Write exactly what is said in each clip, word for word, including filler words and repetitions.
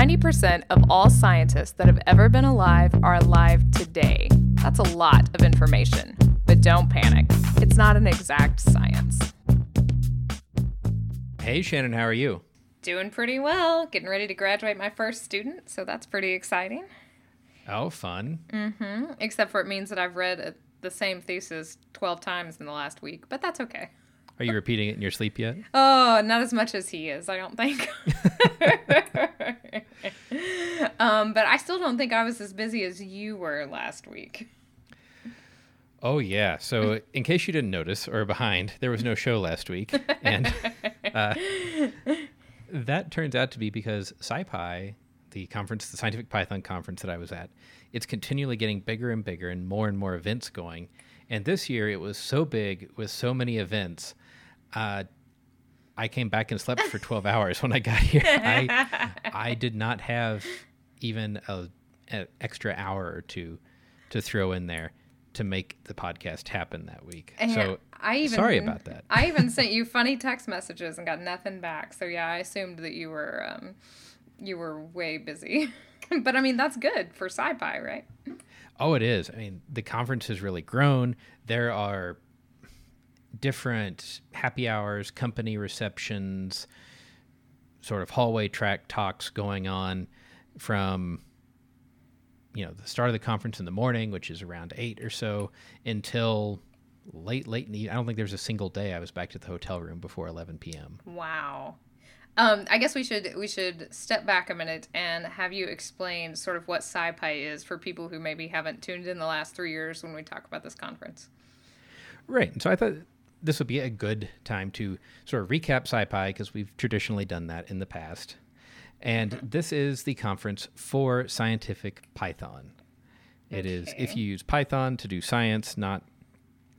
ninety percent of all scientists that have ever been alive are alive today. That's a lot of information, but don't panic. It's not an exact science. Hey, Shannon, how are you? Doing pretty well. Getting ready to graduate my first student, so that's pretty exciting. Oh, fun. Mm-hmm. Except for it means that I've read a, the same thesis twelve times in the last week, but that's okay. Are you repeating it in your sleep yet? Oh, not as much as he is, I don't think. um, but I still don't think I was as busy as you were last week. Oh, yeah. So in case you didn't notice or behind, there was no show last week. And uh, that turns out to be because SciPy, the conference, the Scientific Python conference that I was at, it's continually getting bigger and bigger and more and more events going. And this year it was so big with so many events. Uh, I came back and slept for twelve hours when I got here. I I did not have even a, an extra hour or two to throw in there to make the podcast happen that week. And so I even, sorry about that. I even sent you funny text messages and got nothing back. So yeah, I assumed that you were um, you were way busy. But I mean, that's good for SciPy, right? Oh, it is. I mean, the conference has really grown. There are different happy hours, company receptions, sort of hallway track talks going on from, you know, the start of the conference in the morning, which is around eight or so, until late, late in the evening. I don't think there's a single day I was back to the hotel room before eleven p.m. Wow. Um, I guess we should we should step back a minute and have you explain sort of what SciPy is for people who maybe haven't tuned in the last three years when we talk about this conference. Right. And so I thought this would be a good time to sort of recap SciPy because we've traditionally done that in the past. And mm-hmm. This is the conference for Scientific Python. It okay. is if you use Python to do science, not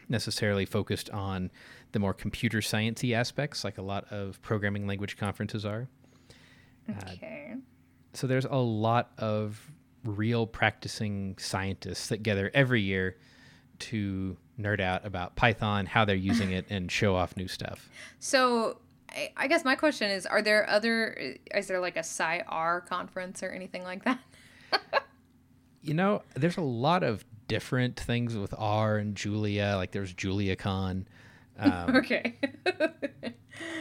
necessarily focused on the more computer science-y aspects, like a lot of programming language conferences are. Okay. Uh, so there's a lot of real practicing scientists that gather every year to nerd out about Python, how they're using it, and show off new stuff. So I, I guess my question is, are there other, is there like a Sci-R conference or anything like that? You know, there's a lot of different things with R and Julia, like there's JuliaCon. Um, okay.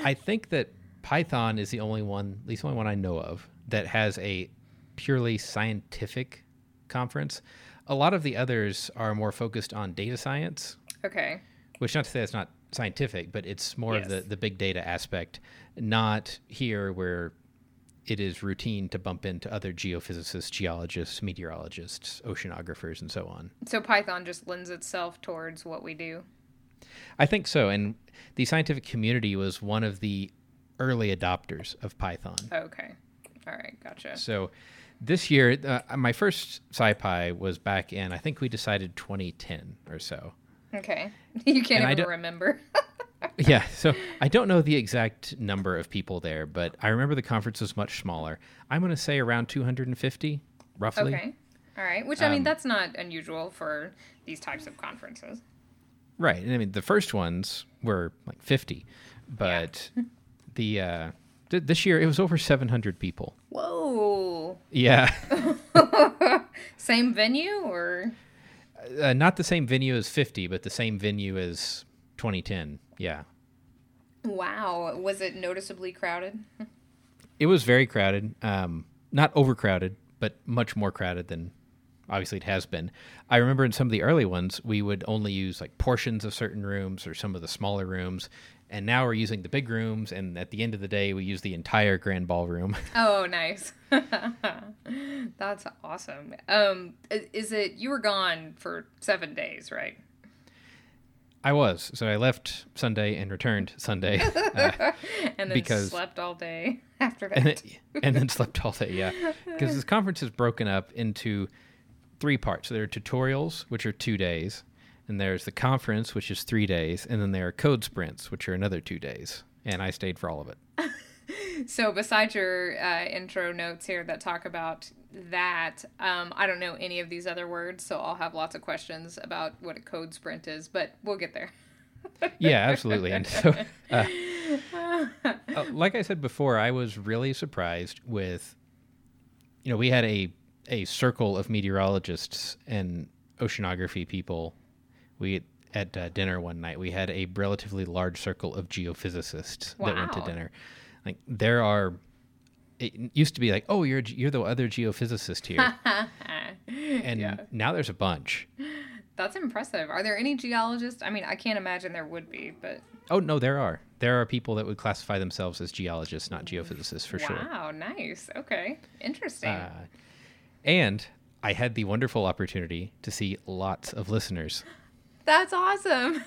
I think that Python is the only one, at least the only one I know of, that has a purely scientific conference. A lot of the others are more focused on data science. Okay. Which, not to say it's not scientific, but it's more yes. of the, the big data aspect, not here where it is routine to bump into other geophysicists, geologists, meteorologists, oceanographers, and so on. So Python just lends itself towards what we do? I think so, and the scientific community was one of the early adopters of Python. Okay. All right, gotcha. So this year, uh, my first SciPy was back in, I think we decided twenty ten or so. Okay. You can't and even remember. Yeah, so I don't know the exact number of people there, but I remember the conference was much smaller. I'm going to say around two hundred fifty, roughly. Okay. All right, which, I mean, um, that's not unusual for these types of conferences. Right, and I mean the first ones were like fifty, but yeah. the uh, th- this year it was over seven hundred people. Whoa! Yeah. Same venue or? Uh, not the same venue as fifty, but the same venue as twenty ten. Yeah. Wow! Was it noticeably crowded? It was very crowded. Um, not overcrowded, but much more crowded than. Obviously, it has been. I remember in some of the early ones, we would only use like portions of certain rooms or some of the smaller rooms. And now we're using the big rooms. And at the end of the day, we use the entire grand ballroom. Oh, nice. That's awesome. Um, is it, you were gone for seven days, right? I was. So I left Sunday and returned Sunday. Uh, and then because, slept all day after that. And then, and then slept all day, yeah. Because this conference is broken up into three parts. So there are tutorials, which are two days, and there's the conference, which is three days, and then there are code sprints, which are another two days. And I stayed for all of it. So besides your uh, intro notes here that talk about that, um, I don't know any of these other words, so I'll have lots of questions about what a code sprint is, but we'll get there. Yeah, absolutely. And so, uh, uh, like I said before, I was really surprised with you know, we had a a circle of meteorologists and oceanography people. We at uh, dinner one night, we had a relatively large circle of geophysicists wow. that went to dinner. Like there are, it used to be like, oh, you're you're the other geophysicist here, and yeah. now there's a bunch. That's impressive. Are there any geologists? I mean, I can't imagine there would be, but... Oh, no, there are. There are people that would classify themselves as geologists, not geophysicists, for wow, sure. Wow, nice. Okay. Interesting. Uh, and I had the wonderful opportunity to see lots of listeners. That's awesome.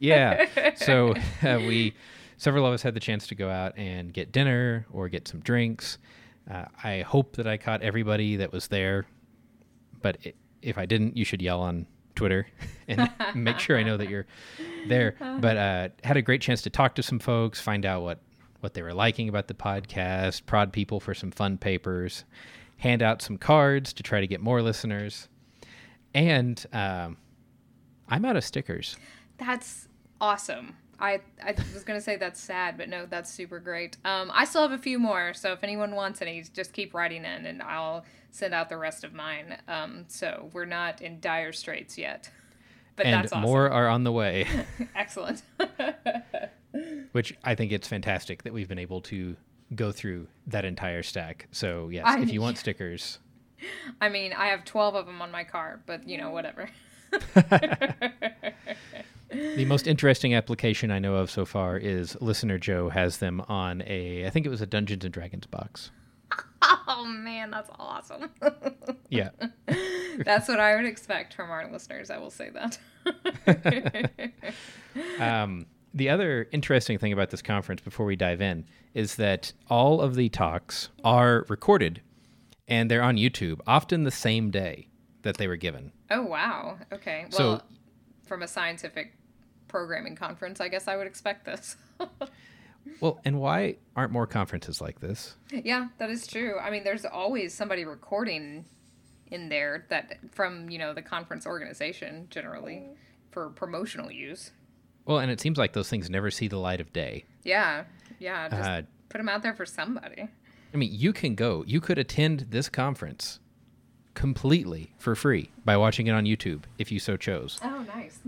Yeah. So uh, we, several of us had the chance to go out and get dinner or get some drinks. Uh, I hope that I caught everybody that was there, but it, if I didn't, you should yell on Twitter and make sure I know that you're there. But uh had a great chance to talk to some folks, find out what what they were liking about the podcast, prod people for some fun papers, hand out some cards to try to get more listeners, and um I'm out of stickers. That's awesome. I, I was going to say that's sad, but no, that's super great. Um, I still have a few more, so if anyone wants any, just keep writing in, and I'll send out the rest of mine. Um, so we're not in dire straits yet, but and that's awesome. And more are on the way. Excellent. Which I think it's fantastic that we've been able to go through that entire stack. So yes, I, if you want stickers. I mean, I have twelve of them on my car, but you know, whatever. The most interesting application I know of so far is Listener Joe has them on a, I think it was a Dungeons and Dragons box. Oh, man, that's awesome. Yeah. That's what I would expect from our listeners, I will say that. um, the other interesting thing about this conference before we dive in is that all of the talks are recorded, and they're on YouTube, often the same day that they were given. Oh, wow. Okay. Well, so, from a scientific programming conference, I guess I would expect this. Well, and why aren't more conferences like this? Yeah, that is true. I mean, there's always somebody recording in there that from, you know, the conference organization generally for promotional use. Well, and it seems like those things never see the light of day. Yeah, yeah. Just uh, put them out there for somebody. I mean, you can go. You could attend this conference completely for free by watching it on YouTube if you so chose. Oh, nice.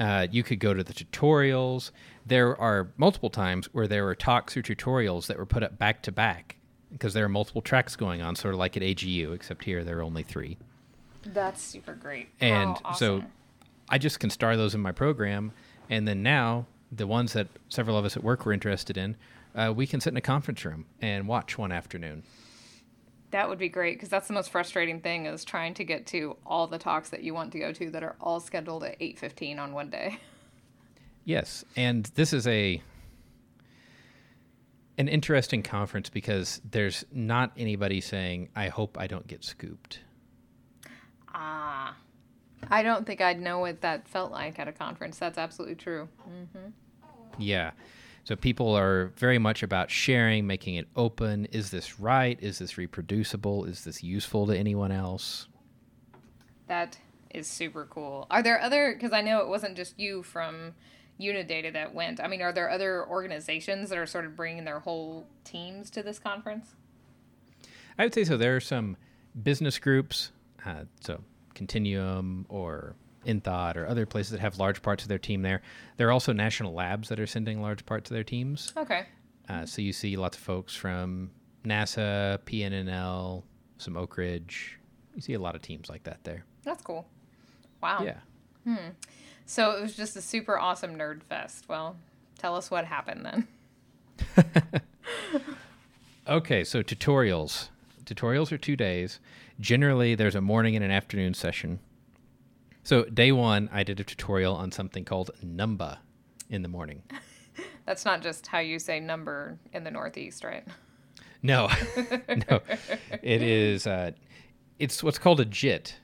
Uh, you could go to the tutorials. There are multiple times where there were talks or tutorials that were put up back to back because there are multiple tracks going on, sort of like at A G U, except here there are only three. That's super great. And oh, awesome. So I just can star those in my program. And then now the ones that several of us at work were interested in, uh, we can sit in a conference room and watch one afternoon. That would be great, because that's the most frustrating thing is trying to get to all the talks that you want to go to that are all scheduled at eight fifteen on one day. Yes, and this is a an interesting conference because there's not anybody saying, I hope I don't get scooped. Ah, I don't think I'd know what that felt like at a conference. That's absolutely true. Mm-hmm. Yeah. So people are very much about sharing, making it open. Is this right? Is this reproducible? Is this useful to anyone else? That is super cool. Are there other, because I know it wasn't just you from Unidata that went. I mean, are there other organizations that are sort of bringing their whole teams to this conference? I would say so. There are some business groups, uh, so Continuum or In Thought or other places that have large parts of their team there. There are also national labs that are sending large parts of their teams. Okay. Uh, so you see lots of folks from NASA, P N N L, some Oak Ridge. You see a lot of teams like that there. That's cool. Wow. Yeah. Hmm. So it was just a super awesome nerd fest. Well, tell us what happened then. Okay, so tutorials. Tutorials are two days. Generally, there's a morning and an afternoon session. So day one, I did a tutorial on something called Numba in the morning. That's not just how you say number in the Northeast, right? No, no. It is, uh, it's what's called a J I T,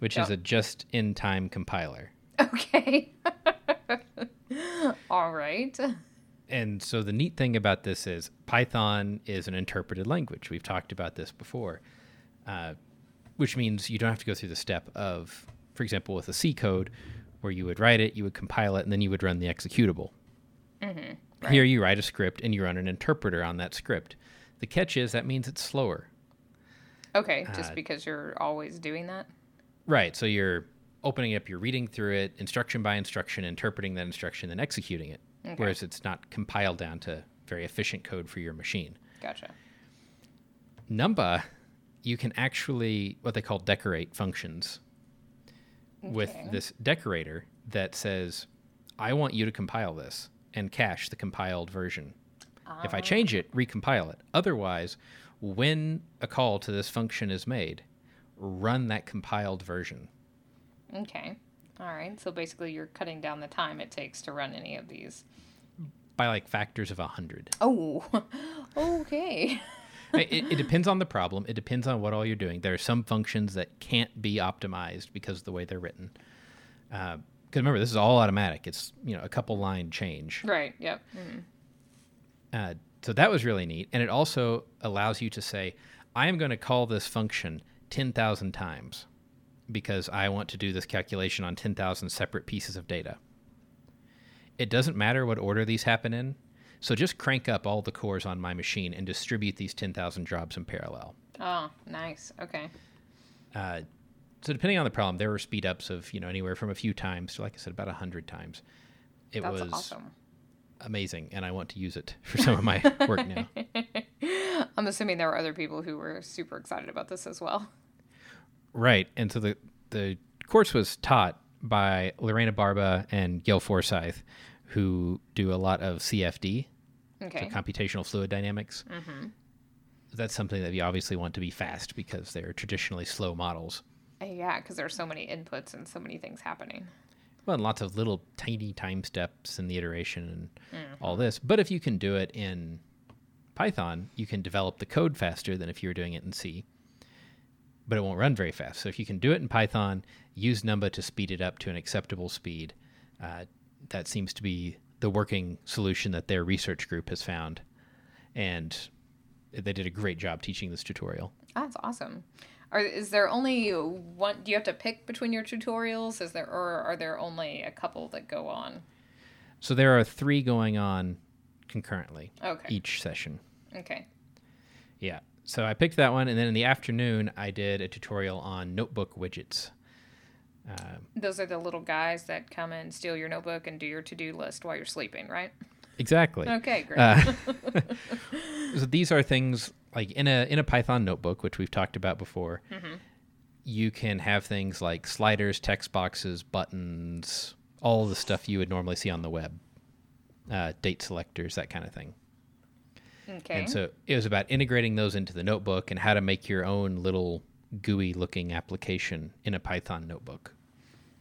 which yep. is a just-in-time compiler. Okay. All right. And so the neat thing about this is Python is an interpreted language. We've talked about this before, uh, which means you don't have to go through the step of... For example, with a C code, where you would write it, you would compile it, and then you would run the executable. Mm-hmm, right. Here you write a script, and you run an interpreter on that script. The catch is that means it's slower. Okay, just uh, because you're always doing that? Right, so you're opening up, you're reading through it, instruction by instruction, interpreting that instruction, and executing it, okay. Whereas it's not compiled down to very efficient code for your machine. Gotcha. Numba, you can actually, what they call decorate functions, okay. with this decorator that says, I want you to compile this and cache the compiled version. Um. If I change it, recompile it. Otherwise, when a call to this function is made, run that compiled version. Okay. All right. So basically you're cutting down the time it takes to run any of these. By like factors of one hundred. Oh, okay. it, it depends on the problem. It depends on what all you're doing. There are some functions that can't be optimized because of the way they're written. Because uh, remember, this is all automatic. It's, you know, a couple line change. Right. Yep. Mm-hmm. Uh, so that was really neat. And it also allows you to say, I am going to call this function ten thousand times, because I want to do this calculation on ten thousand separate pieces of data. It doesn't matter what order these happen in, so just crank up all the cores on my machine and distribute these ten thousand jobs in parallel. Oh, nice. Okay. Uh, so depending on the problem, there were speed-ups of, you know, anywhere from a few times to, like I said, about one hundred times. It That's was awesome. Amazing, and I want to use it for some of my work now. I'm assuming there were other people who were super excited about this as well. Right, and so the, the course was taught by Lorena Barba and Gil Forsythe, who do a lot of C F D, okay. so computational fluid dynamics. Mm-hmm. That's something that we obviously want to be fast because they're traditionally slow models. Yeah, because there are so many inputs and so many things happening. Well, and lots of little tiny time steps in the iteration and mm-hmm. all this. But if you can do it in Python, you can develop the code faster than if you were doing it in C. But it won't run very fast. So if you can do it in Python, use Numba to speed it up to an acceptable speed. Uh, that seems to be the working solution that their research group has found. And they did a great job teaching this tutorial. That's awesome. Are, is there only one, do you have to pick between your tutorials? Is there, or are there only a couple that go on? So there are three going on concurrently. Okay. Each session. Okay. Yeah. So I picked that one, and then in the afternoon, I did a tutorial on notebook widgets. Uh, Those are the little guys that come and steal your notebook and do your to-do list while you're sleeping, right? Exactly. Okay, great. Uh, so these are things like in a in a Python notebook, which we've talked about before, mm-hmm. you can have things like sliders, text boxes, buttons, all the stuff you would normally see on the web, uh, date selectors, that kind of thing. Okay. And so it was about integrating those into the notebook and how to make your own little G U I-looking application in a Python notebook.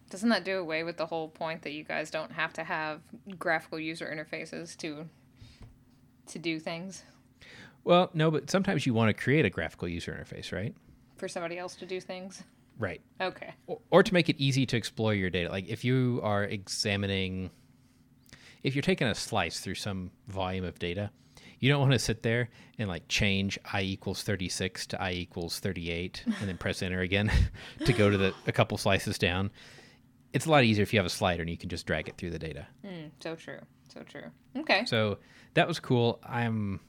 Doesn't that do away with the whole point that you guys don't have to have graphical user interfaces to to do things? Well, no, but sometimes you want to create a graphical user interface, right? For somebody else to do things? Right. Okay. Or, or to make it easy to explore your data. Like if you are examining, if you're taking a slice through some volume of data, you don't want to sit there and like change I equals thirty-six to I equals thirty-eight and then press enter again to go to the a couple slices down. It's a lot easier if you have a slider and you can just drag it through the data. Mm, so true. So true. Okay. So that was cool. I'm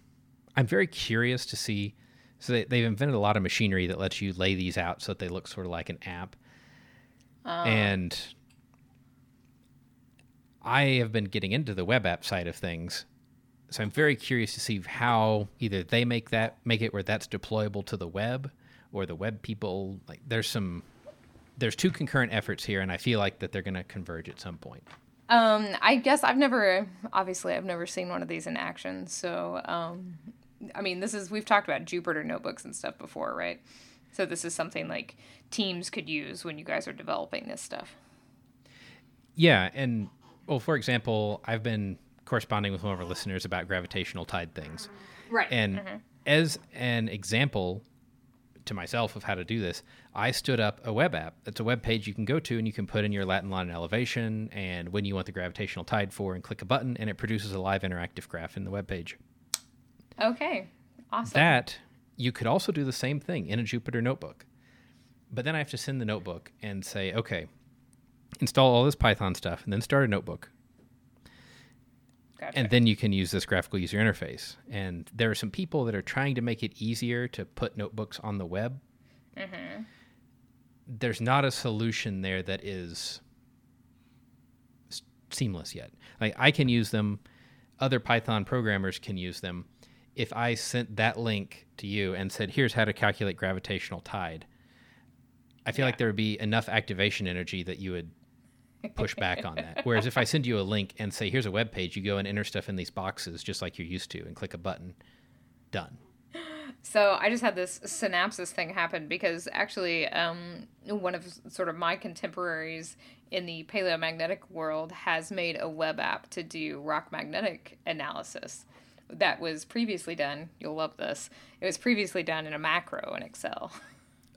I'm very curious to see. So they, they've invented a lot of machinery that lets you lay these out so that they look sort of like an app. Um. And I have been getting into the web app side of things. So I'm very curious to see how either they make that make it where that's deployable to the web, or the web people like there's some there's two concurrent efforts here, and I feel like that they're going to converge at some point. Um, I guess I've never obviously I've never seen one of these in action. So um, I mean, this is we've talked about Jupyter notebooks and stuff before, right? So this is something like teams could use when you guys are developing this stuff. Yeah, and well, for example, I've been corresponding with one of our listeners about gravitational tide things. Right. And mm-hmm. as an example to myself of how to do this, I stood up a web app. It's a web page you can go to and you can put in your lat and longitude and elevation and when you want the gravitational tide for and click a button and it produces a live interactive graph in the web page. Okay. Awesome. That you could also do the same thing in a Jupyter notebook. But then I have to send the notebook and say, okay, install all this Python stuff and then start a notebook. Gotcha. And then you can use this graphical user interface. And there are some people that are trying to make it easier to put notebooks on the web Mm-hmm. There's not a solution there that is seamless yet. Like, I can use them. Other Python programmers can use them. If I sent that link to you and said, here's how to calculate gravitational tide, I feel yeah. like there would be enough activation energy that you would push back on that. Whereas if I send you a link and say, here's a web page, you go and enter stuff in these boxes just like you're used to and click a button, done. So I just had this synapses thing happen because actually um, one of sort of my contemporaries in the paleomagnetic world has made a web app to do rock magnetic analysis. That was previously done. You'll love this. It was previously done in a macro in Excel.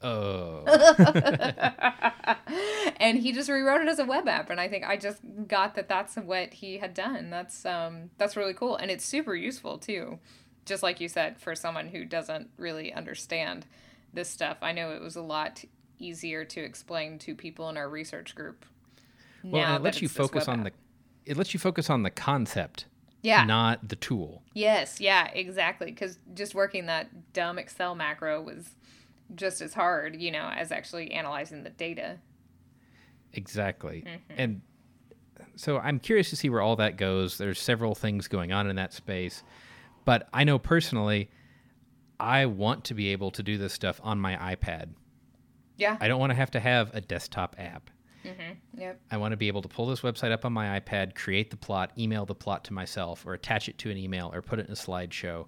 Oh. And he just rewrote it as a web app, and I think I just got that that's what he had done. That's um that's really cool, and it's super useful too. Just like you said, for someone who doesn't really understand this stuff, I know it was a lot easier to explain to people in our research group. Well, now it lets you focus on the it lets you focus on the concept. Yeah. Not the tool. Yes. Yeah, exactly. Because just working that dumb Excel macro was just as hard, you know, as actually analyzing the data. Exactly. Mm-hmm. And so I'm curious to see where all that goes. There's several things going on in that space. But I know personally, I want to be able to do this stuff on my iPad. Yeah. I don't want to have to have a desktop app. Mm-hmm. Yep. I want to be able to pull this website up on my iPad, create the plot, email the plot to myself, or attach it to an email, or put it in a slideshow,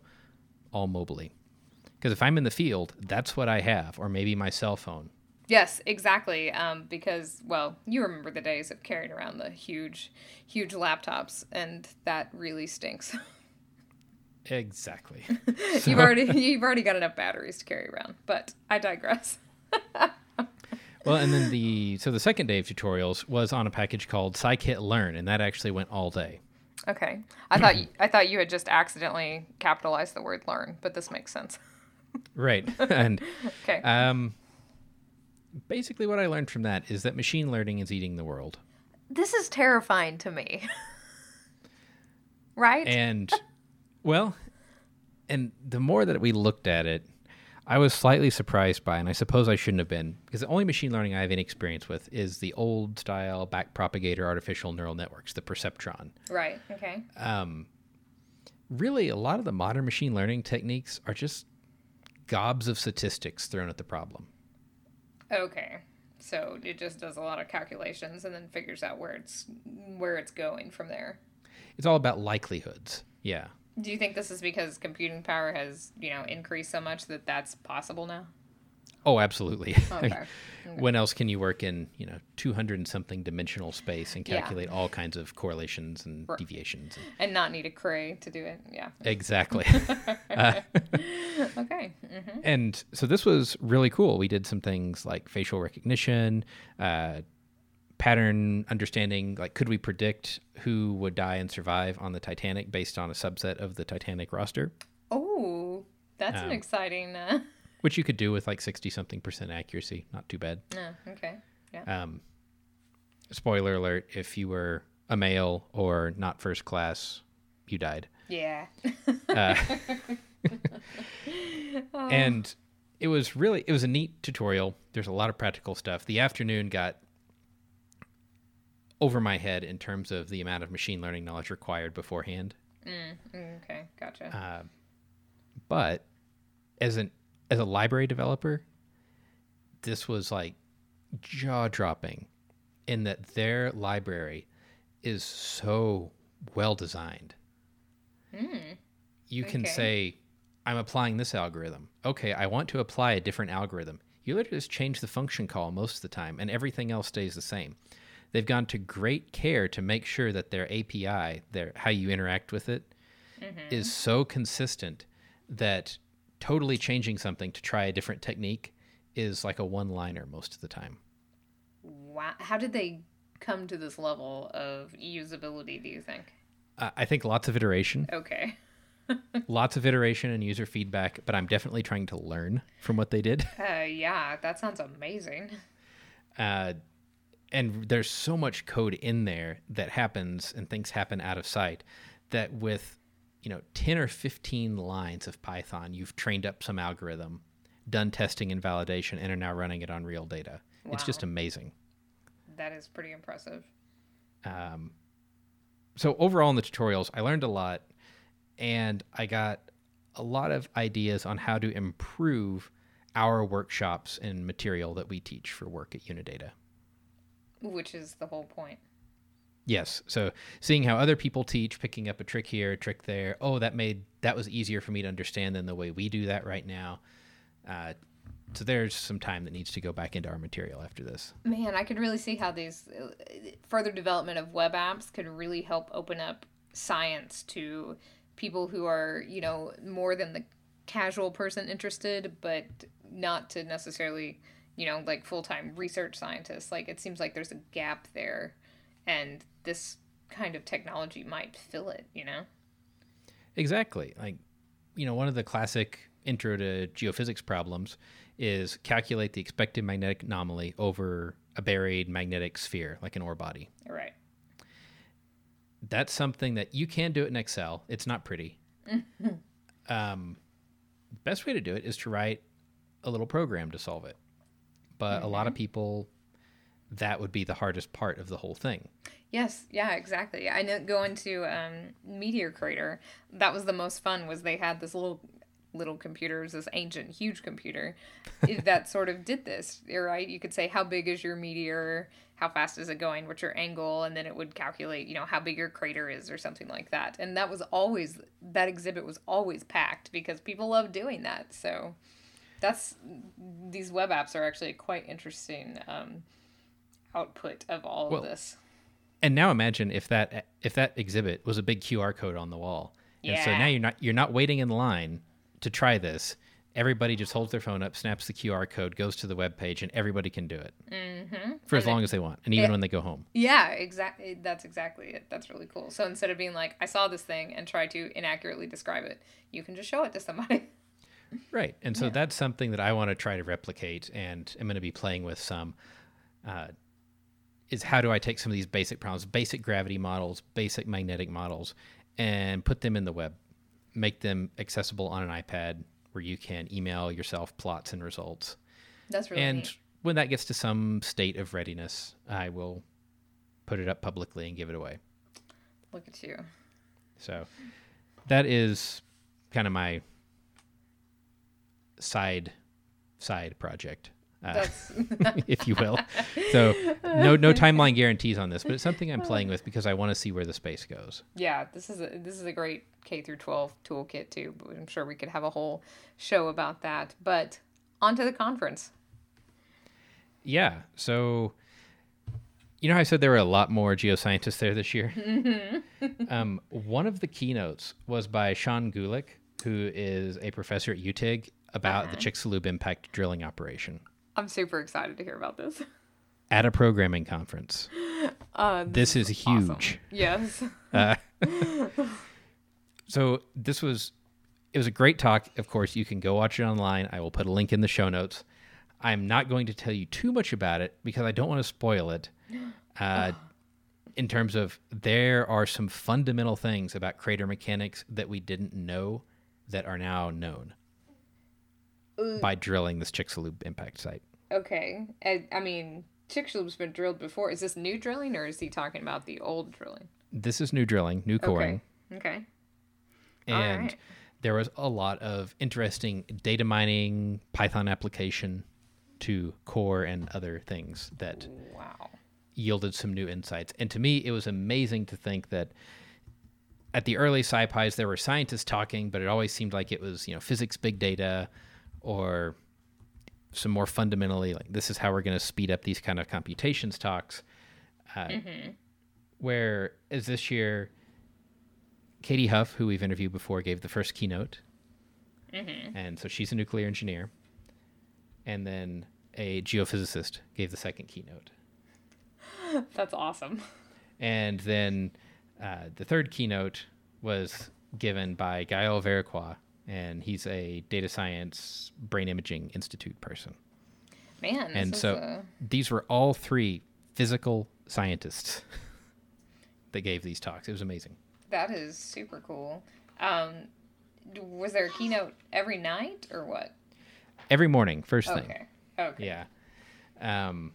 all mobily. Because if I'm in the field, that's what I have, or maybe my cell phone. Yes, exactly. Um, because, well, you remember the days of carrying around the huge, huge laptops, and that really stinks. Exactly. So. You've already you've already got enough batteries to carry around, but I digress. Well, and then the so the second day of tutorials was on a package called Scikit Learn, and that actually went all day. Okay, I thought you, I thought you had just accidentally capitalized the word learn, but this makes sense. Right, and okay. Um, basically, what I learned from that is that machine learning is eating the world. This is terrifying to me. Right? And well, and the more that we looked at it, I was slightly surprised by, and I suppose I shouldn't have been, because the only machine learning I have any experience with is the old-style backpropagator artificial neural networks, the perceptron. Right, okay. Um, really, a lot of the modern machine learning techniques are just gobs of statistics thrown at the problem. Okay, so it just does a lot of calculations and then figures out where it's where it's going from there. It's all about likelihoods, yeah. Do you think this is because computing power has, you know, increased so much that that's possible now? Oh, absolutely. Okay. Okay. When else can you work in, you know, two hundred and something dimensional space and calculate yeah. all kinds of correlations and right. deviations? And, and not need a cray to do it. Yeah. Exactly. uh, okay. Mm-hmm. And so this was really cool. We did some things like facial recognition, uh, pattern understanding, like could we predict who would die and survive on the Titanic based on a subset of the Titanic roster? Oh, that's um, an exciting... Uh... Which you could do with like sixty-something percent accuracy. Not too bad. Oh, okay. Yeah. Um, spoiler alert, if you were a male or not first class, you died. Yeah. uh, oh. And it was really, it was a neat tutorial. There's a lot of practical stuff. The afternoon got over my head in terms of the amount of machine learning knowledge required beforehand. Mm, okay, gotcha. Uh, but as an as a library developer, this was like jaw-dropping in that their library is so well-designed. Mm, you can okay. say, I'm applying this algorithm. Okay, I want to apply a different algorithm. You literally just change the function call most of the time, and everything else stays the same. They've gone to great care to make sure that their A P I, their how you interact with it, mm-hmm. is so consistent that totally changing something to try a different technique is like a one-liner most of the time. Wow. How did they come to this level of usability, do you think? Uh, I think lots of iteration. Okay. Lots of iteration and user feedback, but I'm definitely trying to learn from what they did. Uh, yeah, that sounds amazing. Uh And there's so much code in there that happens and things happen out of sight that with, you know, ten or fifteen lines of Python, you've trained up some algorithm done testing and validation, and are now running it on real data. Wow. It's just amazing. That is pretty impressive. Um, so overall in the tutorials, I learned a lot, and I got a lot of ideas on how to improve our workshops and material that we teach for work at Unidata. Which is the whole point. Yes. So seeing how other people teach, picking up a trick here, a trick there. Oh, that made that was easier for me to understand than the way we do that right now. Uh, so there's some time that needs to go back into our material after this. Man, I could really see how these further development of web apps could really help open up science to people who are, you know, more than the casual person interested, but not to necessarily, you know, like full-time research scientists. Like, it seems like there's a gap there, and this kind of technology might fill it, you know? Exactly. Like, you know, one of the classic intro to geophysics problems is calculate the expected magnetic anomaly over a buried magnetic sphere, like an ore body. Right. That's something that you can do it in Excel. It's not pretty. um, the best way to do it is to write a little program to solve it. But mm-hmm. a lot of people, that would be the hardest part of the whole thing. Yes. Yeah, exactly. I know going to um, Meteor Crater, that was the most fun, was they had this little little computers, this ancient huge computer that sort of did this, right? You could say, how big is your meteor? How fast is it going? What's your angle? And then it would calculate, you know, how big your crater is or something like that. And that was always, that exhibit was always packed because people love doing that. So that's, these web apps are actually a quite interesting um, output of all well, of this. And now imagine if that, if that exhibit was a big Q R code on the wall. Yeah. And so now you're not, you're not waiting in line to try this. Everybody just holds their phone up, snaps the Q R code, goes to the web page, and everybody can do it mm-hmm. for as and long it, as they want, and even it, when they go home. Yeah, exactly. That's exactly it. That's really cool. So instead of being like, I saw this thing and try to inaccurately describe it, you can just show it to somebody. Right. And so yeah. that's something that I want to try to replicate, and I'm going to be playing with some, uh, is how do I take some of these basic problems, basic gravity models, basic magnetic models, and put them in the web, make them accessible on an iPad where you can email yourself plots and results. That's really And neat. When that gets to some state of readiness, I will put it up publicly and give it away. Look at you. So that is kind of my side side project, uh, if you will. So no no timeline guarantees on this, but it's something I'm playing with because I want to see where the space goes. Yeah, this is a, this is a great K through twelve toolkit too. I'm sure we could have a whole show about that. But on to the conference. Yeah. So you know how I said there were a lot more geoscientists there this year? Mm-hmm. um, one of the keynotes was by Sean Gulick, who is a professor at U T I G, about uh-huh. the Chicxulub impact drilling operation. I'm super excited to hear about this. At a programming conference. Uh, this, this is, is huge. Awesome. Yes. uh, so this was, it was a great talk. Of course, you can go watch it online. I will put a link in the show notes. I'm not going to tell you too much about it because I don't want to spoil it. Uh, in terms of there are some fundamental things about crater mechanics that we didn't know that are now known. By drilling this Chicxulub impact site. Okay. I, I mean, Chicxulub's been drilled before. Is this new drilling, or is he talking about the old drilling? This is new drilling, new coring. Okay. Okay. And right. there was a lot of interesting data mining, Python application to core and other things that wow. yielded some new insights. And to me, it was amazing to think that at the early SciPys, there were scientists talking, but it always seemed like it was, you know, physics, big data, or some more fundamentally, like, this is how we're going to speed up these kind of computations talks. Uh, mm-hmm. Where is this year, Katie Huff, who we've interviewed before, gave the first keynote. Mm-hmm. And so she's a nuclear engineer. And then a geophysicist gave the second keynote. That's awesome. And then uh, the third keynote was given by Gail Veracroix, and he's a data science brain imaging institute person. Man, and so a... these were all three physical scientists that gave these talks. It was amazing. That is super cool. Um, was there a keynote every night or what? Every morning, first okay. thing. Okay. Yeah. Um,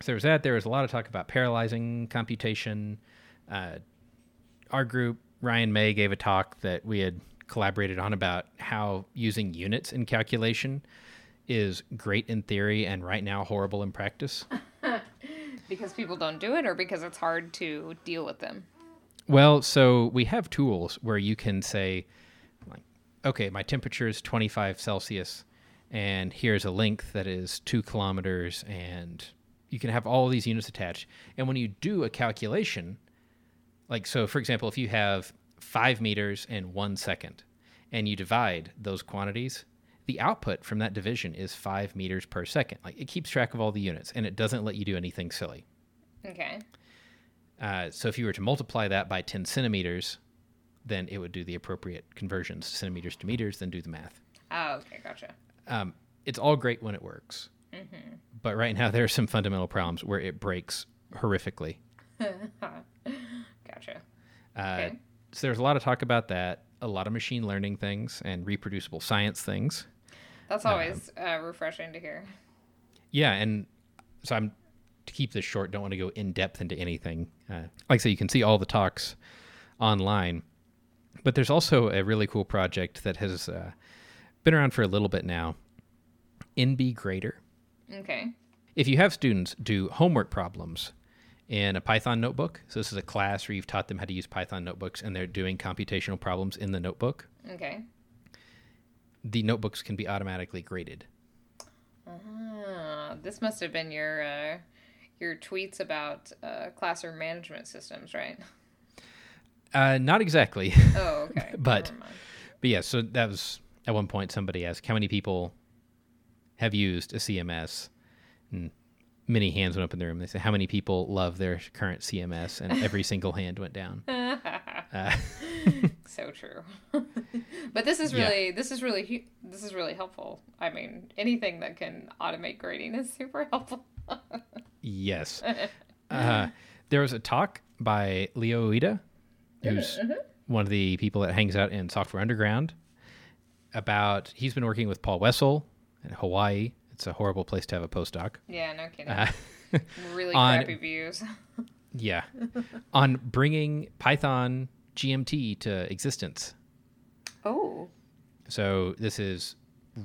so there was that. There was a lot of talk about parallelizing computation. Uh, our group, Ryan May, gave a talk that we had collaborated on about how using units in calculation is great in theory and right now horrible in practice. Because people don't do it, or because it's hard to deal with them? Well, so we have tools where you can say, like, okay, my temperature is twenty-five Celsius, and here's a length that is two kilometers, and you can have all these units attached. And when you do a calculation, like, so for example, if you have five meters and one second, and you divide those quantities, the output from that division is five meters per second. Like, it keeps track of all the units, and it doesn't let you do anything silly. Okay. Uh, so if you were to multiply that by ten centimeters, then it would do the appropriate conversions, centimeters to meters, then do the math. Oh, okay, gotcha. Um, it's all great when it works. Mm-hmm. But right now there are some fundamental problems where it breaks horrifically. Gotcha. Uh, okay. So there's a lot of talk about that, a lot of machine learning things and reproducible science things. That's always um, uh, refreshing to hear. Yeah, and so I'm, to keep this short, don't want to go in depth into anything. Uh, like I say, you can see all the talks online, but there's also a really cool project that has uh, been around for a little bit now, N B Grader. Okay. If you have students do homework problems in a Python notebook, so this is a class where you've taught them how to use Python notebooks, and they're doing computational problems in the notebook. Okay. The notebooks can be automatically graded. Ah, this must have been your uh, your tweets about uh, classroom management systems, right? Uh, not exactly. Oh, okay. but, but yeah, so that was, at one point somebody asked, how many people have used a C M S? And many hands went up in the room. They said, how many people love their current C M S? And every single hand went down. uh, so true. But this is really, yeah. this is really, this is really helpful. I mean, anything that can automate grading is super helpful. Yes. Uh, there was a talk by Leo Oida, who's mm-hmm. one of the people that hangs out in Software Underground, about, he's been working with Paul Wessel in Hawaii. It's a horrible place to have a postdoc. Yeah, no kidding. Uh, really on, crappy views. Yeah. On bringing Python G M T to existence. Oh. So this is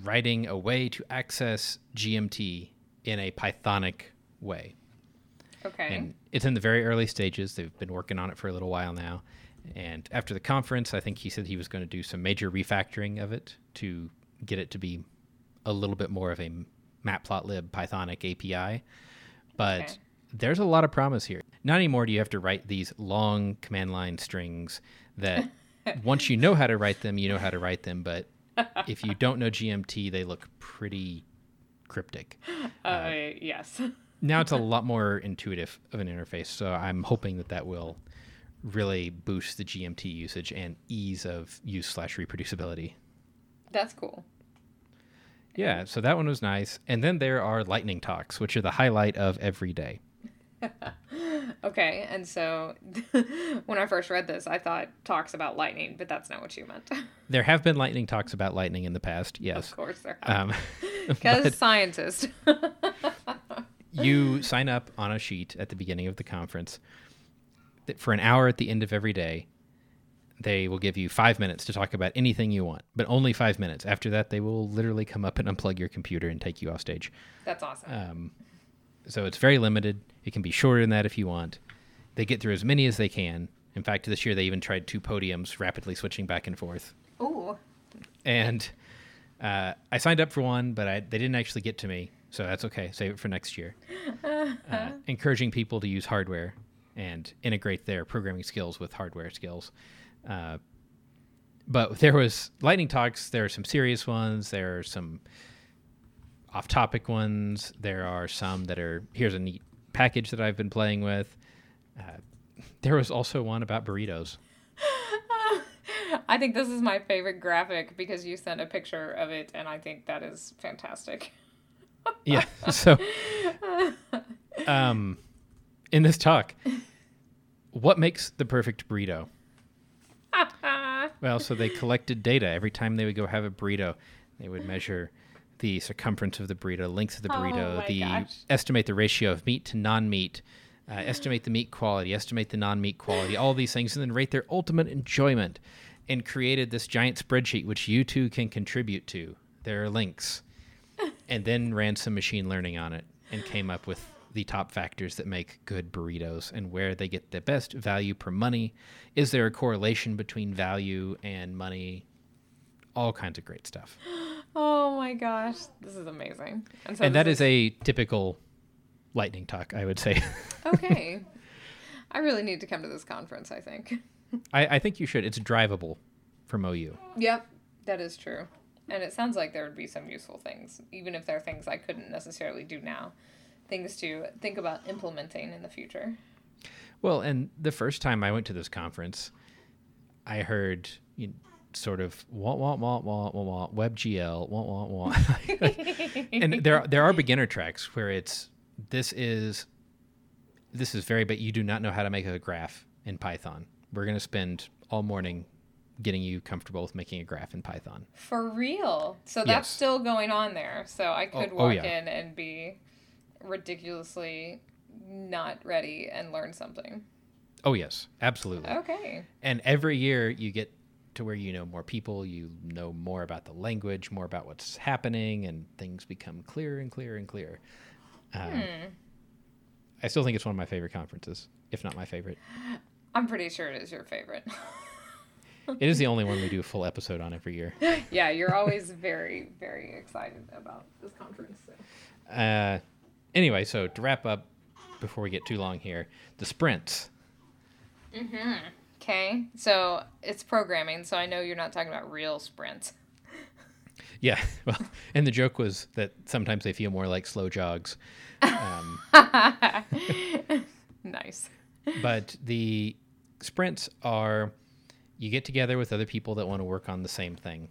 writing a way to access G M T in a Pythonic way. Okay. And it's in the very early stages. They've been working on it for a little while now. And after the conference, I think he said he was going to do some major refactoring of it to get it to be a little bit more of a matplotlib Pythonic A P I, but okay. There's a lot of promise here. Not anymore do you have to write these long command line strings that once you know how to write them, you know how to write them, but if you don't know G M T, they look pretty cryptic. Uh, uh, yes. Now it's a lot more intuitive of an interface, so I'm hoping that that will really boost the G M T usage and ease of use slash reproducibility. That's cool. Yeah, so that one was nice. And then there are lightning talks, which are the highlight of every day. Okay, and so when I first read this, I thought talks about lightning, but that's not what you meant. There have been lightning talks about lightning in the past, yes. Of course there have. Because um, scientists. You sign up on a sheet at the beginning of the conference. For an hour at the end of every day, they will give you five minutes to talk about anything you want, but only five minutes. After that, they will literally come up and unplug your computer and take you off stage. That's awesome. Um, so it's very limited. It can be shorter than that if you want. They get through as many as they can. In fact, this year they even tried two podiums, rapidly switching back and forth. Ooh. And uh, I signed up for one, but I, they didn't actually get to me, so that's okay. Save it for next year. Uh-huh. Uh, encouraging people to use hardware and integrate their programming skills with hardware skills. Uh, but there was lightning talks. There are some serious ones. There are some off-topic ones. There are some that are, here's a neat package that I've been playing with. Uh, there was also one about burritos. uh, I think this is my favorite graphic because you sent a picture of it, and I think that is fantastic. Yeah. So, um, in this talk, what makes the perfect burrito? Well, so they collected data. Every time they would go have a burrito, they would measure the circumference of the burrito, length of the burrito, oh the gosh. estimate the ratio of meat to non-meat, uh, estimate the meat quality, estimate the non-meat quality, all these things, and then rate their ultimate enjoyment, and created this giant spreadsheet which you two can contribute to. There are links. And then ran some machine learning on it and came up with the top factors that make good burritos and where they get the best value per money. Is there a correlation between value and money? All kinds of great stuff. Oh my gosh, this is amazing. And, so and that is... is a typical lightning talk, I would say. Okay. I really need to come to this conference, I think. I, I think you should. It's drivable from O U. Yep, that is true. And it sounds like there would be some useful things, even if there are things I couldn't necessarily do now, things to think about implementing in the future. Well, and the first time I went to this conference, I heard you know, sort of wah, wah, wah, wah, wah, wah, WebGL, wah, wah, wah. And there, there are beginner tracks where it's, this is, this is very, but you do not know how to make a graph in Python. We're going to spend all morning getting you comfortable with making a graph in Python. For real? So that's yes. still going on there. So I could oh, walk oh, yeah. in and be ridiculously not ready and learn something. Oh, yes. Absolutely. Okay. And every year you get to where you know more people, you know more about the language, more about what's happening, and things become clearer and clearer and clearer. Um, hmm. I still think it's one of my favorite conferences, if not my favorite. I'm pretty sure it is your favorite. It is the only one we do a full episode on every year. Yeah, you're always very, very excited about this conference. So. Uh, anyway, so to wrap up, before we get too long here, the sprints. Mm-hmm. Okay, so it's programming, so I know you're not talking about real sprints. Yeah, well, and the joke was that sometimes they feel more like slow jogs. Um, nice. But the sprints are... You get together with other people that want to work on the same thing,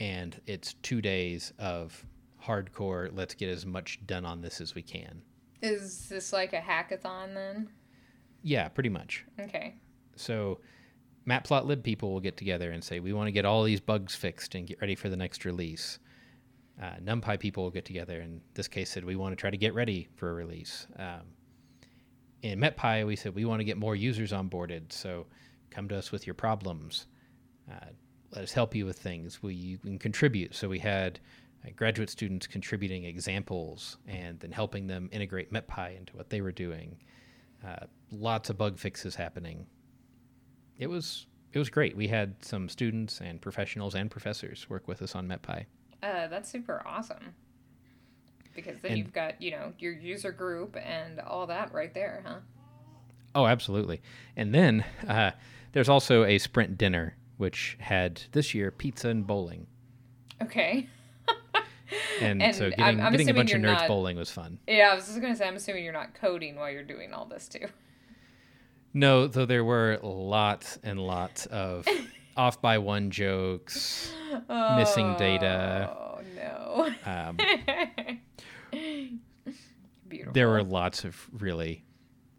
and it's two days of hardcore, let's get as much done on this as we can. Is this like a hackathon then? Yeah, pretty much. Okay. So Matplotlib people will get together and say, we want to get all these bugs fixed and get ready for the next release. Uh, NumPy people will get together and in this case said, we want to try to get ready for a release. Um, in MetPy, we said, we want to get more users onboarded, so... Come to us with your problems. Uh, let us help you with things. We you can contribute. So we had uh, graduate students contributing examples and then helping them integrate MetPy into what they were doing. Uh, lots of bug fixes happening. It was it was great. We had some students and professionals and professors work with us on MetPy. Uh, that's super awesome. Because then and, you've got you know your user group and all that right there, huh? Oh, absolutely. And then uh, there's also a sprint dinner, which had this year pizza and bowling. Okay. and, and so getting, I'm, I'm getting a bunch of nerds not, bowling was fun. Yeah, I was just going to say, I'm assuming you're not coding while you're doing all this too. No, though there were lots and lots of off by one jokes, oh, missing data. Oh, no. Um, Beautiful. There were lots of really...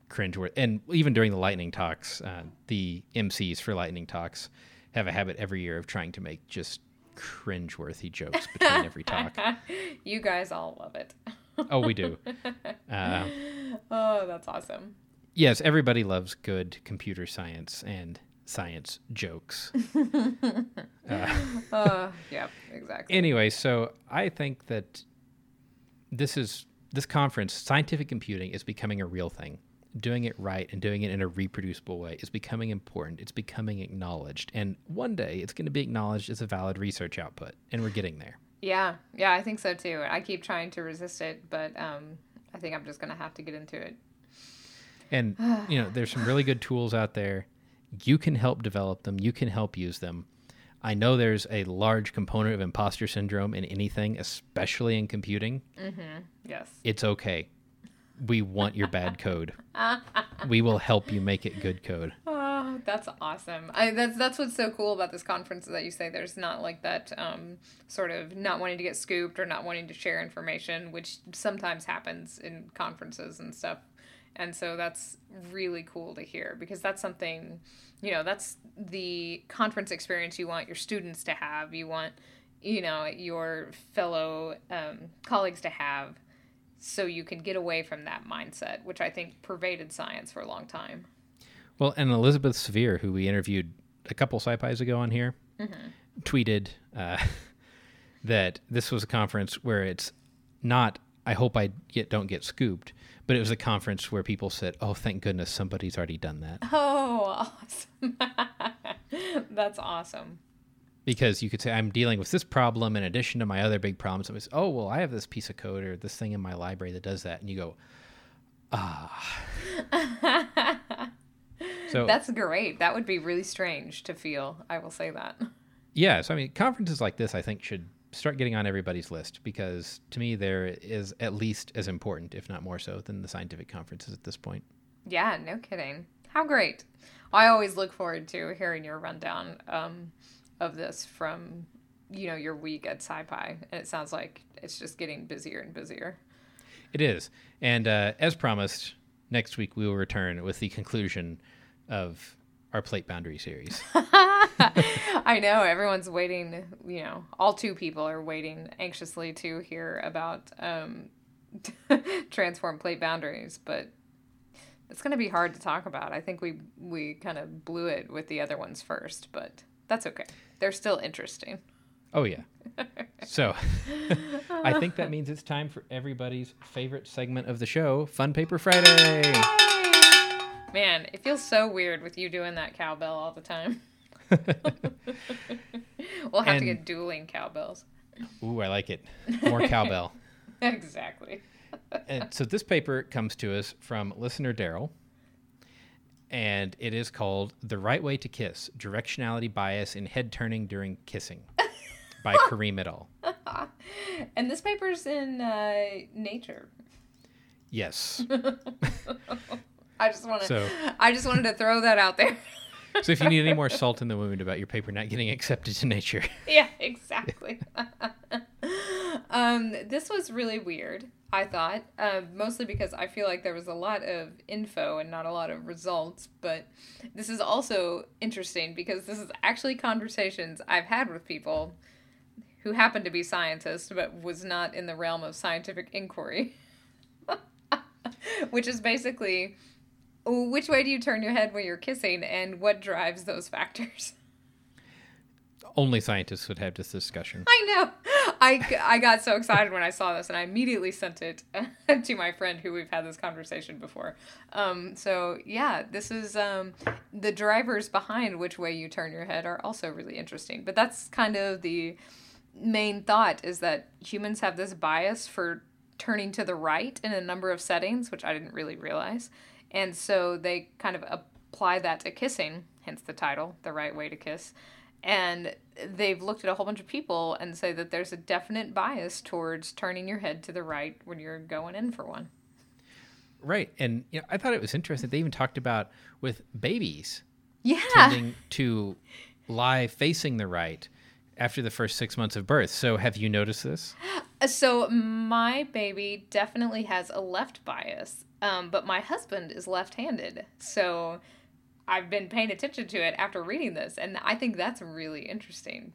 cringeworthy. And even during the lightning talks, uh, the M Cs for lightning talks have a habit every year of trying to make just cringeworthy jokes between every talk. You guys all love it. Oh, we do. Uh, oh, that's awesome. Yes, everybody loves good computer science and science jokes. uh, uh, yeah, exactly. Anyway, so I think that this is this conference, scientific computing, is becoming a real thing. Doing it right and doing it in a reproducible way is becoming important. It's becoming acknowledged. And one day it's going to be acknowledged as a valid research output. And we're getting there. Yeah. Yeah, I think so too. I keep trying to resist it, but um, I think I'm just going to have to get into it. And, you know, there's some really good tools out there. You can help develop them. You can help use them. I know there's a large component of imposter syndrome in anything, especially in computing. Mm-hmm. Yes. It's okay. We want your bad code. We will help you make it good code. Oh, that's awesome. I, that's that's what's so cool about this conference is that you say there's not like that um, sort of not wanting to get scooped or not wanting to share information, which sometimes happens in conferences and stuff. And so that's really cool to hear because that's something, you know, that's the conference experience you want your students to have. You want you know, your fellow um, colleagues to have, so you can get away from that mindset, which I think pervaded science for a long time. Well, and Elizabeth Sevier, who we interviewed a couple SciPys ago on here, mm-hmm. tweeted uh, that this was a conference where it's not, I hope I get, don't get scooped, but it was a conference where people said, oh, thank goodness somebody's already done that. Oh, awesome. That's awesome. Because you could say, I'm dealing with this problem in addition to my other big problems. It was, oh, well, I have this piece of code or this thing in my library that does that. And you go, ah. So that's great. That would be really strange to feel. I will say that. Yeah. So, I mean, conferences like this, I think, should start getting on everybody's list, because to me, there is at least as important, if not more so, than the scientific conferences at this point. Yeah, no kidding. How great. I always look forward to hearing your rundown. Um of this from, you know, your week at SciPy. And it sounds like it's just getting busier and busier. It is. And uh, as promised, next week we will return with the conclusion of our plate boundary series. I know. Everyone's waiting, you know, all two people are waiting anxiously to hear about um, transform plate boundaries. But it's going to be hard to talk about. I think we, we kind of blew it with the other ones first, but that's okay. They're still interesting. Oh, yeah. So I think that means it's time for everybody's favorite segment of the show, Fun Paper Friday. Yay! Man, it feels so weird with you doing that cowbell all the time. We'll have and, to get dueling cowbells. Ooh, I like it. More cowbell. Exactly. And so this paper comes to us from listener Daryl. And it is called The Right Way to Kiss, Directionality Bias in Head Turning During Kissing by Kareem et al. And this paper's in uh, Nature. Yes. I just want to so, I just wanted to throw that out there. So if you need any more salt in the wound about your paper not getting accepted to Nature. Yeah, exactly. um, this was really weird, I thought, uh, mostly because I feel like there was a lot of info and not a lot of results, but this is also interesting because this is actually conversations I've had with people who happen to be scientists but was not in the realm of scientific inquiry, which is basically, which way do you turn your head when you're kissing and what drives those factors? Only scientists would have this discussion. I know. I, I got so excited when I saw this, and I immediately sent it to my friend who we've had this conversation before. Um, so, yeah, this is um, the drivers behind which way you turn your head are also really interesting. But that's kind of the main thought, is that humans have this bias for turning to the right in a number of settings, which I didn't really realize. And so they kind of apply that to kissing, hence the title, The Right Way to Kiss. And they've looked at a whole bunch of people and say that there's a definite bias towards turning your head to the right when you're going in for one. Right. And you know, I thought it was interesting. They even talked about with babies yeah. tending to lie facing the right after the first six months of birth. So have you noticed this? So my baby definitely has a left bias, um, but my husband is left-handed. So I've been paying attention to it after reading this, and I think that's really interesting.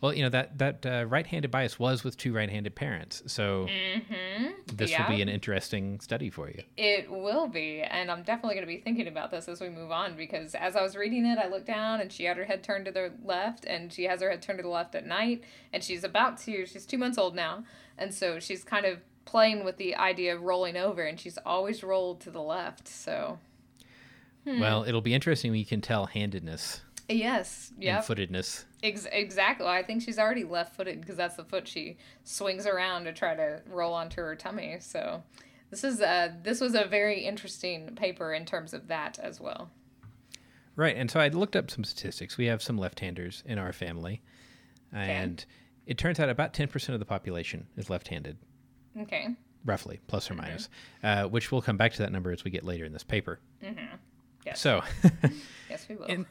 Well, you know, that that uh, right-handed bias was with two right-handed parents, so mm-hmm. this yeah. will be an interesting study for you. It will be, and I'm definitely going to be thinking about this as we move on, because as I was reading it, I looked down, and she had her head turned to the left, and she has her head turned to the left at night, and she's about to, she's two months old now, and so she's kind of playing with the idea of rolling over, and she's always rolled to the left, so... Hmm. Well, it'll be interesting when you can tell handedness. Yes. Yeah. And footedness. Ex- exactly. I think she's already left-footed because that's the foot she swings around to try to roll onto her tummy. So this is a, this was a very interesting paper in terms of that as well. Right. And so I looked up some statistics. We have some left-handers in our family. Okay. And it turns out about ten percent of the population is left-handed. Okay. Roughly, plus or mm-hmm. minus, uh, which we'll come back to that number as we get later in this paper. Mm-hmm. Yes. So, yes, we will. In,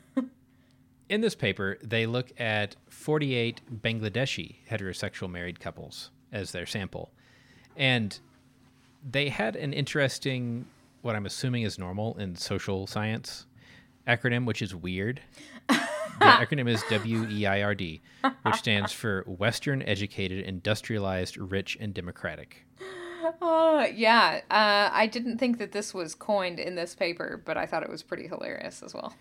in this paper, they look at forty-eight Bangladeshi heterosexual married couples as their sample. And they had an interesting, what I'm assuming is normal in social science acronym, which is WEIRD. The acronym is W E I R D, which stands for Western Educated, Industrialized, Rich, and Democratic. Oh, yeah. Uh, I didn't think that this was coined in this paper, but I thought it was pretty hilarious as well.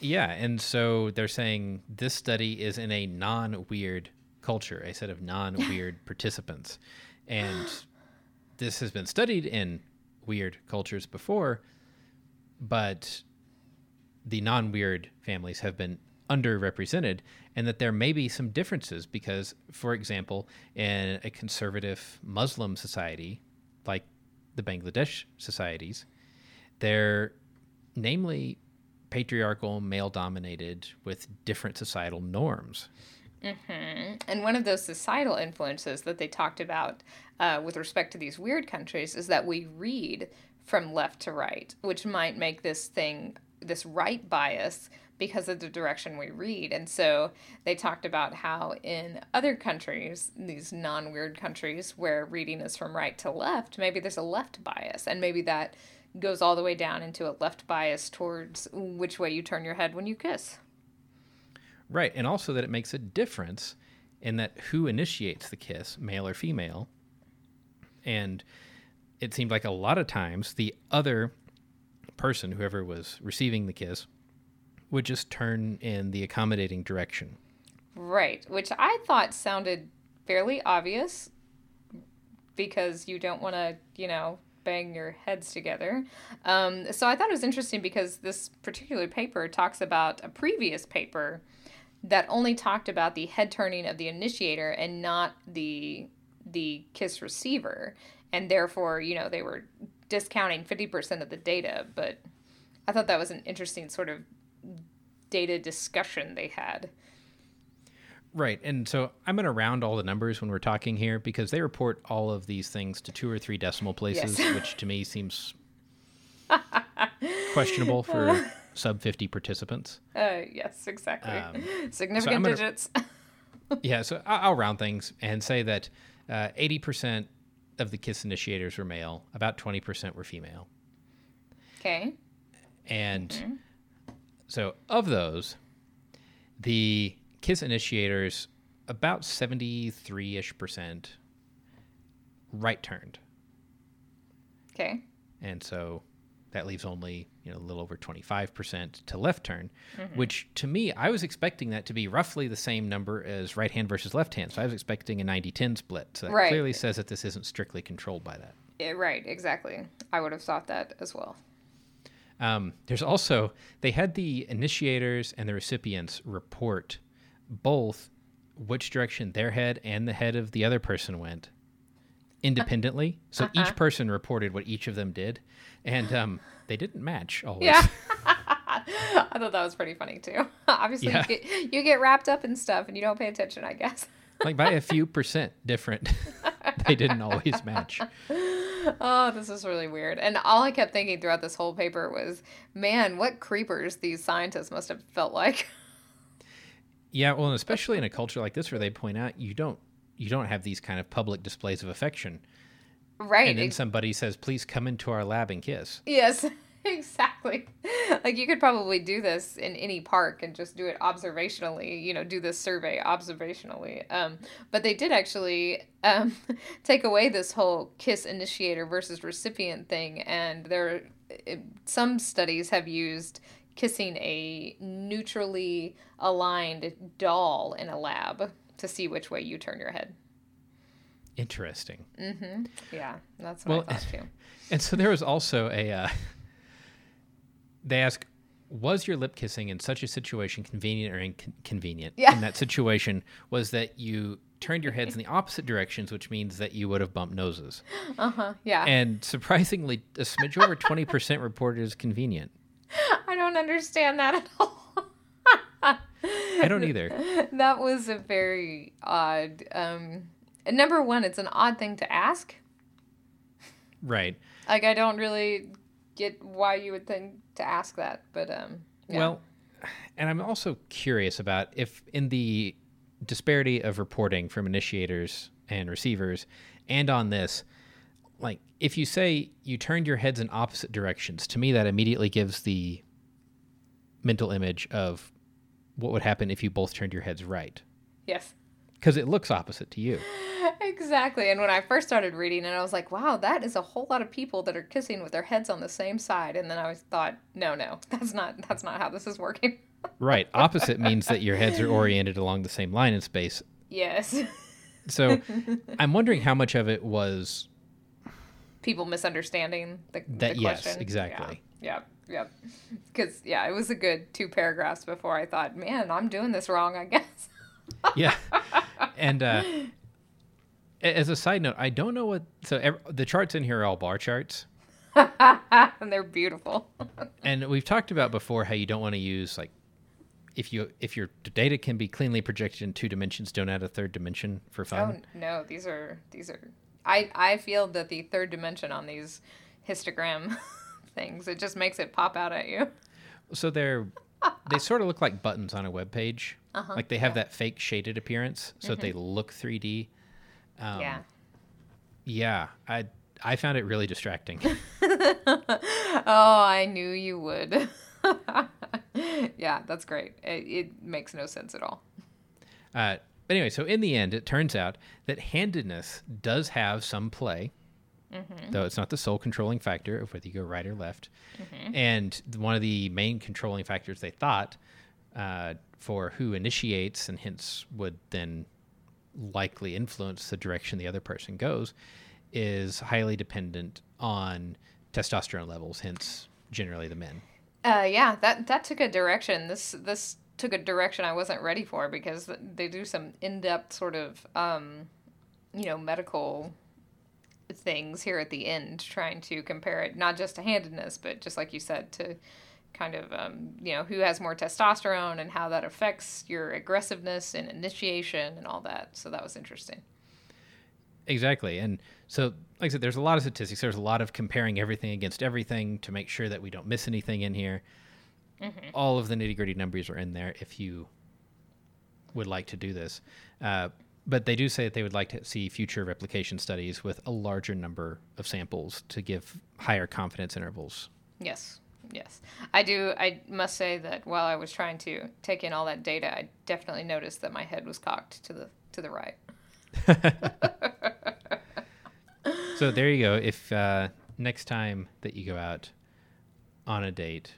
Yeah, and so they're saying this study is in a non-weird culture, a set of non-weird participants. And this has been studied in weird cultures before, but the non-weird families have been underrepresented, and that there may be some differences because, for example, in a conservative Muslim society, like the Bangladesh societies, they're namely patriarchal, male-dominated, with different societal norms. Mm-hmm. And one of those societal influences that they talked about uh, with respect to these weird countries is that we read from left to right, which might make this thing, this right bias, because of the direction we read. And so they talked about how in other countries, these non-weird countries where reading is from right to left, maybe there's a left bias, and maybe that goes all the way down into a left bias towards which way you turn your head when you kiss. Right, and also that it makes a difference in that who initiates the kiss, male or female. And it seemed like a lot of times the other person, whoever was receiving the kiss, would just turn in the accommodating direction. Right, which I thought sounded fairly obvious because you don't want to, you know, bang your heads together. Um, so I thought it was interesting because this particular paper talks about a previous paper that only talked about the head turning of the initiator and not the the kiss receiver. And therefore, you know, they were discounting fifty percent of the data. But I thought that was an interesting sort of data discussion they had. Right. And so I'm going to round all the numbers when we're talking here because they report all of these things to two or three decimal places, yes. Which to me seems questionable for sub fifty participants. Uh, yes, exactly. Um, Significant so digits. Gonna, yeah. So I'll round things and say that uh, eighty percent of the kiss initiators were male. About twenty percent were female. Okay. And mm-hmm. so of those, the kiss initiators, about seventy-three-ish percent right turned. Okay. And so that leaves only, you know, a little over twenty-five percent to left turn, mm-hmm. which to me, I was expecting that to be roughly the same number as right hand versus left hand. So I was expecting a ninety ten split. So that right. clearly says that this isn't strictly controlled by that. Yeah, right, exactly. I would have thought that as well. Um, there's also, they had the initiators and the recipients report both which direction their head and the head of the other person went independently. So uh-huh. each person reported what each of them did, and um, they didn't match always. Yeah. I thought that was pretty funny too. Obviously, yeah. you, get, you get wrapped up in stuff and you don't pay attention, I guess. Like by a few percent different. They didn't always match. Oh, this is really weird. And all I kept thinking throughout this whole paper was, man, what creepers these scientists must have felt like. Yeah, well, and especially in a culture like this where they point out you don't you don't have these kind of public displays of affection. Right. And then somebody says, please come into our lab and kiss. Yes, exactly. Like you could probably do this in any park and just do it observationally, you know, do this survey observationally. Um, but they did actually um, take away this whole kiss initiator versus recipient thing. And there, some studies have used kissing a neutrally aligned doll in a lab to see which way you turn your head. Interesting. Mm-hmm. Yeah, that's what well, I thought too. And so there was also a, uh, they ask, was your lip kissing in such a situation convenient or inconvenient? Yeah. In that situation was that you turned your heads in the opposite directions, which means that you would have bumped noses. Uh-huh, yeah. And surprisingly, a smidge over twenty percent reported as convenient. I don't understand that at all. I don't either. That was a very odd. Um, number one, it's an odd thing to ask. Right. Like, I don't really get why you would think to ask that, but um. Yeah. Well, and I'm also curious about if in the disparity of reporting from initiators and receivers, and on this. Like, if you say you turned your heads in opposite directions, to me that immediately gives the mental image of what would happen if you both turned your heads right. Yes. Because it looks opposite to you. Exactly. And when I first started reading it, I was like, wow, that is a whole lot of people that are kissing with their heads on the same side. And then I thought, no, no, that's not that's not how this is working. Right. Opposite means that your heads are oriented along the same line in space. Yes. So I'm wondering how much of it was... people misunderstanding the, that, the question. Yes, exactly. Yeah, yeah. Because, yeah. yeah, it was a good two paragraphs before I thought, man, I'm doing this wrong, I guess. Yeah. And uh, as a side note, I don't know what... So every, the charts in here are all bar charts. And they're beautiful. And we've talked about before how you don't want to use, like, if you if your data can be cleanly projected in two dimensions, don't add a third dimension for fun. Oh, no, these are... these are I, I feel that the third dimension on these histogram things, it just makes it pop out at you. So they're... they sort of look like buttons on a web page. Uh-huh. Like they have yeah. that fake shaded appearance, so mm-hmm. they look three D. Um, yeah. Yeah, I I found it really distracting. Oh, I knew you would. Yeah, that's great. It, it makes no sense at all. Uh, but anyway, so in the end, it turns out that handedness does have some play. Mm-hmm. Though it's not the sole controlling factor of whether you go right or left. Mm-hmm. And one of the main controlling factors they thought uh, for who initiates and hence would then likely influence the direction the other person goes is highly dependent on testosterone levels, hence generally the men. Uh, yeah, that, that took a direction. This this took a direction I wasn't ready for because they do some in-depth sort of, um, you know, medical... things here at the end, trying to compare it not just to handedness but just like you said to kind of um you know who has more testosterone and how that affects your aggressiveness and initiation and all that. So that was interesting. Exactly. And so like I said, there's a lot of statistics, there's a lot of comparing everything against everything to make sure that we don't miss anything in here. Mm-hmm. All of the nitty-gritty numbers are in there if you would like to do this. uh But they do say that they would like to see future replication studies with a larger number of samples to give higher confidence intervals. Yes, yes. I do. I must say that while I was trying to take in all that data, I definitely noticed that my head was cocked to the to the right. So there you go. If uh, next time that you go out on a date,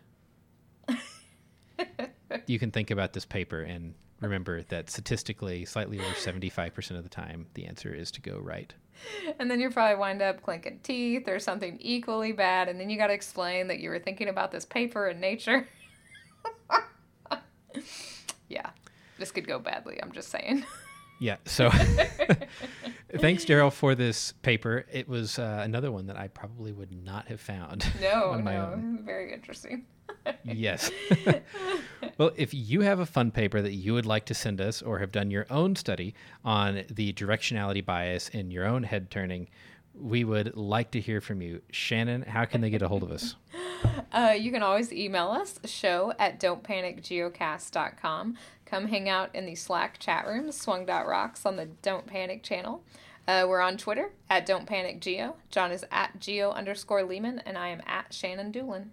you can think about this paper and... remember that statistically, slightly over seventy-five percent of the time, the answer is to go right. And then you'll probably wind up clinking teeth or something equally bad, and then you got to explain that you were thinking about this paper in Nature. Yeah, this could go badly, I'm just saying. Yeah, so thanks, Daryl, for this paper. It was uh, another one that I probably would not have found. No, on my no, own. Very interesting. Yes. Well, if you have a fun paper that you would like to send us or have done your own study on the directionality bias in your own head turning, we would like to hear from you. Shannon, how can they get a hold of us? Uh, you can always email us, show at don't panic geocast dot com. Come hang out in the Slack chat room, swung dot rocks on the Don't Panic channel. Uh, we're on Twitter at Don't Panic Geo. John is at Geo underscore Lehman, and I am at Shannon Doolin.